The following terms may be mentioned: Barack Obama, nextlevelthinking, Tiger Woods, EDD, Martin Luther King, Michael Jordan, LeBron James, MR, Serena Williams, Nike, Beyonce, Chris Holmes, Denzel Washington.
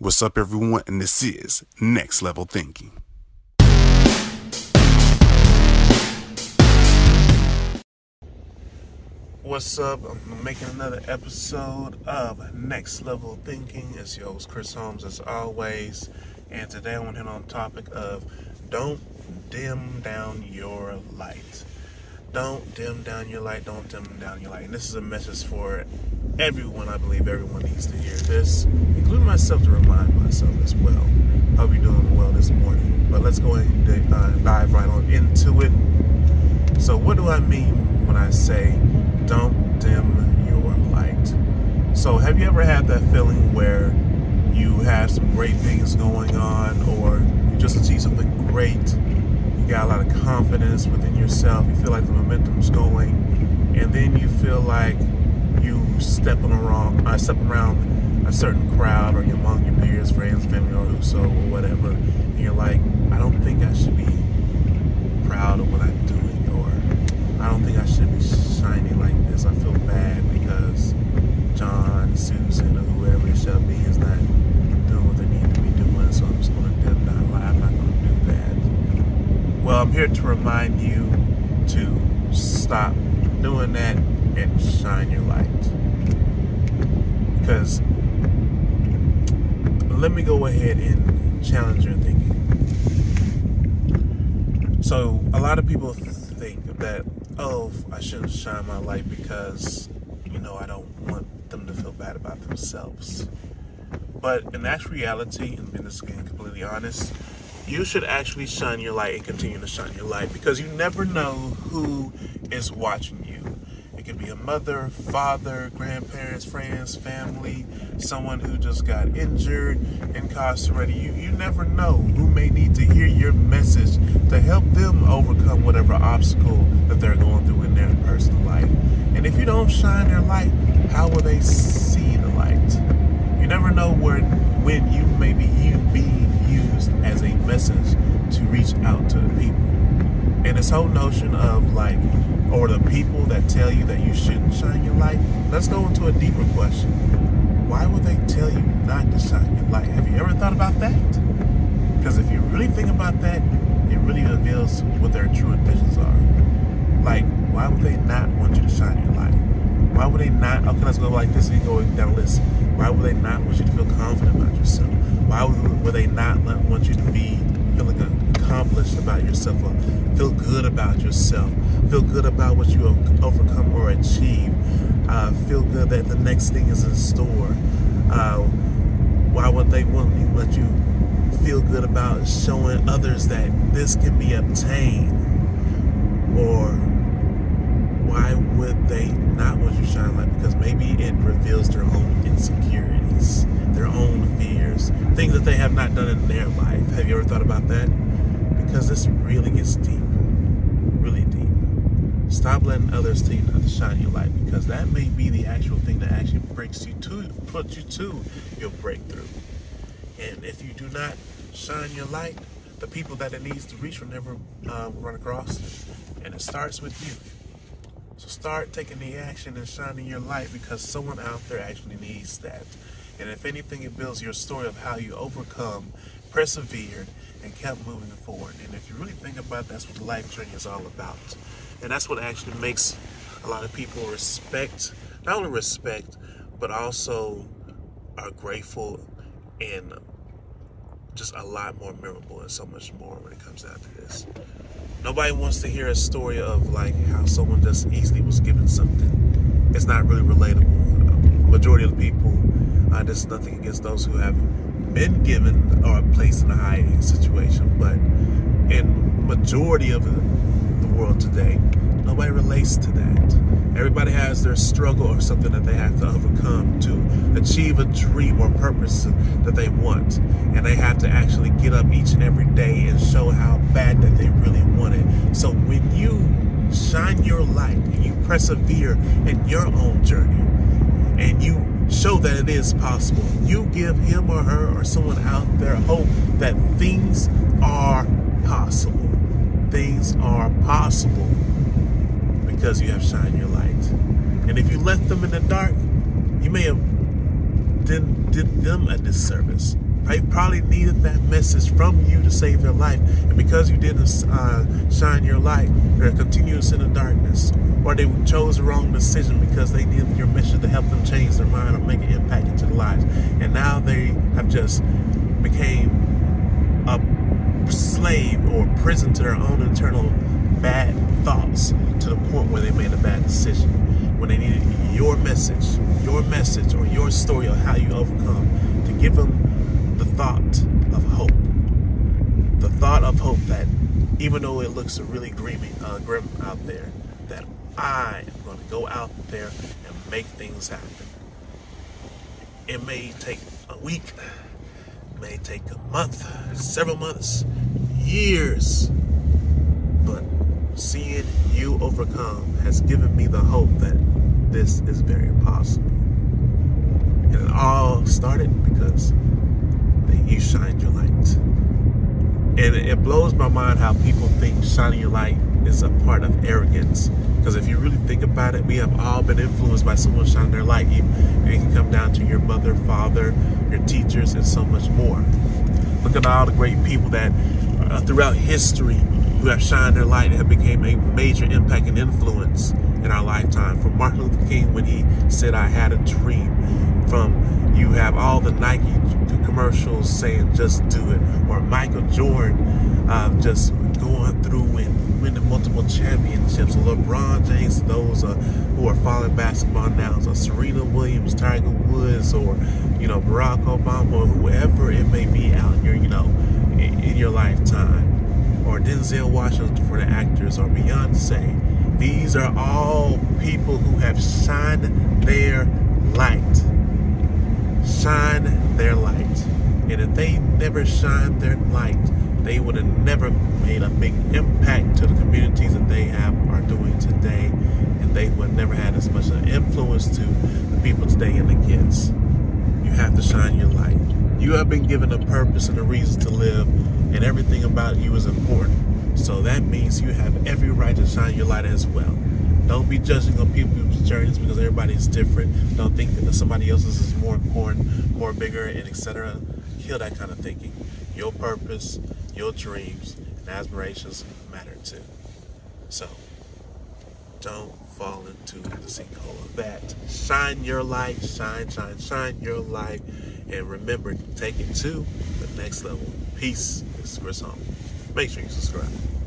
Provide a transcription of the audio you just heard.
What's up, everyone, and this is Next Level Thinking. What's up? I'm making another episode of Next Level Thinking. It's your host, Chris Holmes, as always. And today I want to hit on the topic of don't dim down your light. Don't dim down your light. Don't dim down your light. And this is a message for everyone. I believe everyone needs to hear this, including myself, to remind myself as well. Hope you're doing well this morning. But let's go ahead and dive right on into it. So what do I mean when I say don't dim your light? So have you ever had that feeling where you have some great things going on, or you just achieve something great? You got a lot of confidence within yourself. You feel like the momentum's going, and then you feel like you step around a certain crowd, or you're among your peers, friends, family, or whoso, or whatever, and you're like, I don't think I should be proud of what I'm doing, or I don't think I should be shining like this. I feel bad because John, Susan, or whoever it shall be is not doing what they need to be doing, so I'm just going to dip down light. I'm not going to do that. Well, I'm here to remind you to stop doing that and shine your light. Because let me go ahead and challenge your thinking. So a lot of people think that, oh, I shouldn't shine my light because, you know, I don't want them to feel bad about themselves. But in actuality, and being completely honest, you should actually shine your light and continue to shine your light, because you never know who is watching you. It could be a mother, father, grandparents, friends, family, someone who just got injured, incarcerated. You never know who may need to hear your message to help them overcome whatever obstacle that they're going through in their personal life. And if you don't shine their light, how will they see the light? You never know when you may be being used as a message to reach out to the people. And this whole notion of like, or the people that tell you that you shouldn't shine your light, let's go into a deeper question. Why would they tell you not to shine your light? Have you ever thought about that? Because if you really think about that, it really reveals what their true intentions are. Like, why would they not want you to shine your light? Why would they not? Okay, let's go like this and go down the list. Why would they not want you to feel confident about yourself? Why would they not want you to be feeling accomplished about yourself, or feel good about yourself, feel good about what you overcome or achieve, feel good that the next thing is in store? Why would they want you to let you feel good about showing others that this can be obtained? Or why would they not want you to shine light? Because maybe it reveals their own insecurities, their own fears, things that they have not done in their life. Have you ever thought about that? Because this really gets deep, really deep. Stop letting others tell you not to shine your light, because that may be the actual thing that actually puts you to your breakthrough. And if you do not shine your light, the people that it needs to reach will never run across it. And it starts with you. So start taking the action and shining your light, because someone out there actually needs that. And if anything, it builds your story of how you overcome, persevered, and kept moving forward. And if you really think about it, that's what the life journey is all about. And that's what actually makes a lot of people respect, not only respect, but also are grateful and just a lot more memorable, and so much more when it comes down to this. Nobody wants to hear a story of like how someone just easily was given something. It's not really relatable. The majority of the people, there's nothing against those who have been given or placed in a high situation, but in majority of the world today, nobody relates to that. Everybody has their struggle or something that they have to overcome to achieve a dream or purpose that they want, and they have to actually get up each and every day and show how bad that they really want it. So when you shine your light and you persevere in your own journey, and you show that it is possible, you give him or her or someone out there hope that things are possible. Things are possible because you have shined your light. And if you left them in the dark, you may have did them a disservice. They probably needed that message from you to save their life. And because you didn't shine your light, they're continuous in the darkness. Or they chose the wrong decision because they needed your mission to help them change their mind or make an impact into their lives. And now they have just became a slave or prison to their own internal bad thoughts, to the point where they made a bad decision when they needed your message or your story of how you overcome, to give them the thought of hope. The thought of hope that even though it looks really grim out there, that I am going to go out there and make things happen. It may take a week, it may take a month, several months, years, but seeing you overcome has given me the hope that this is very possible. And it all started because you shined your light. And it blows my mind how people think shining your light is a part of arrogance. Because if you really think about it, we have all been influenced by someone shining their light. And it can come down to your mother, father, your teachers, and so much more. Look at all the great people that throughout history who have shined their light and have became a major impact and influence in our lifetime. From Martin Luther King when he said, "I had a dream." From you have all the Nike commercials saying, "Just do it." Or Michael Jordan just going through and winning multiple championships. LeBron James, those who are following basketball now. So Serena Williams, Tiger Woods, or Barack Obama, or whoever it may be out here, in your lifetime. Or Denzel Washington for the actors, or Beyonce. These are all people who have shined their light. Shine their light. And if they never shined their light, they would have never made a big impact to the communities that they are doing today, and they would never have as much of an influence to the people today and the kids. You have to shine your light. You have been given a purpose and a reason to live, and everything about you is important. So that means you have every right to shine your light as well. Don't be judging on people's journeys, because everybody's different. Don't think that somebody else's is more important, more bigger, and etc. Kill that kind of thinking. Your purpose, your dreams, and aspirations matter too. So don't fall into the sinkhole of that. Shine your light, shine your light. And remember, take it to the next level. Peace. This is Chris Holmes. Make sure you subscribe.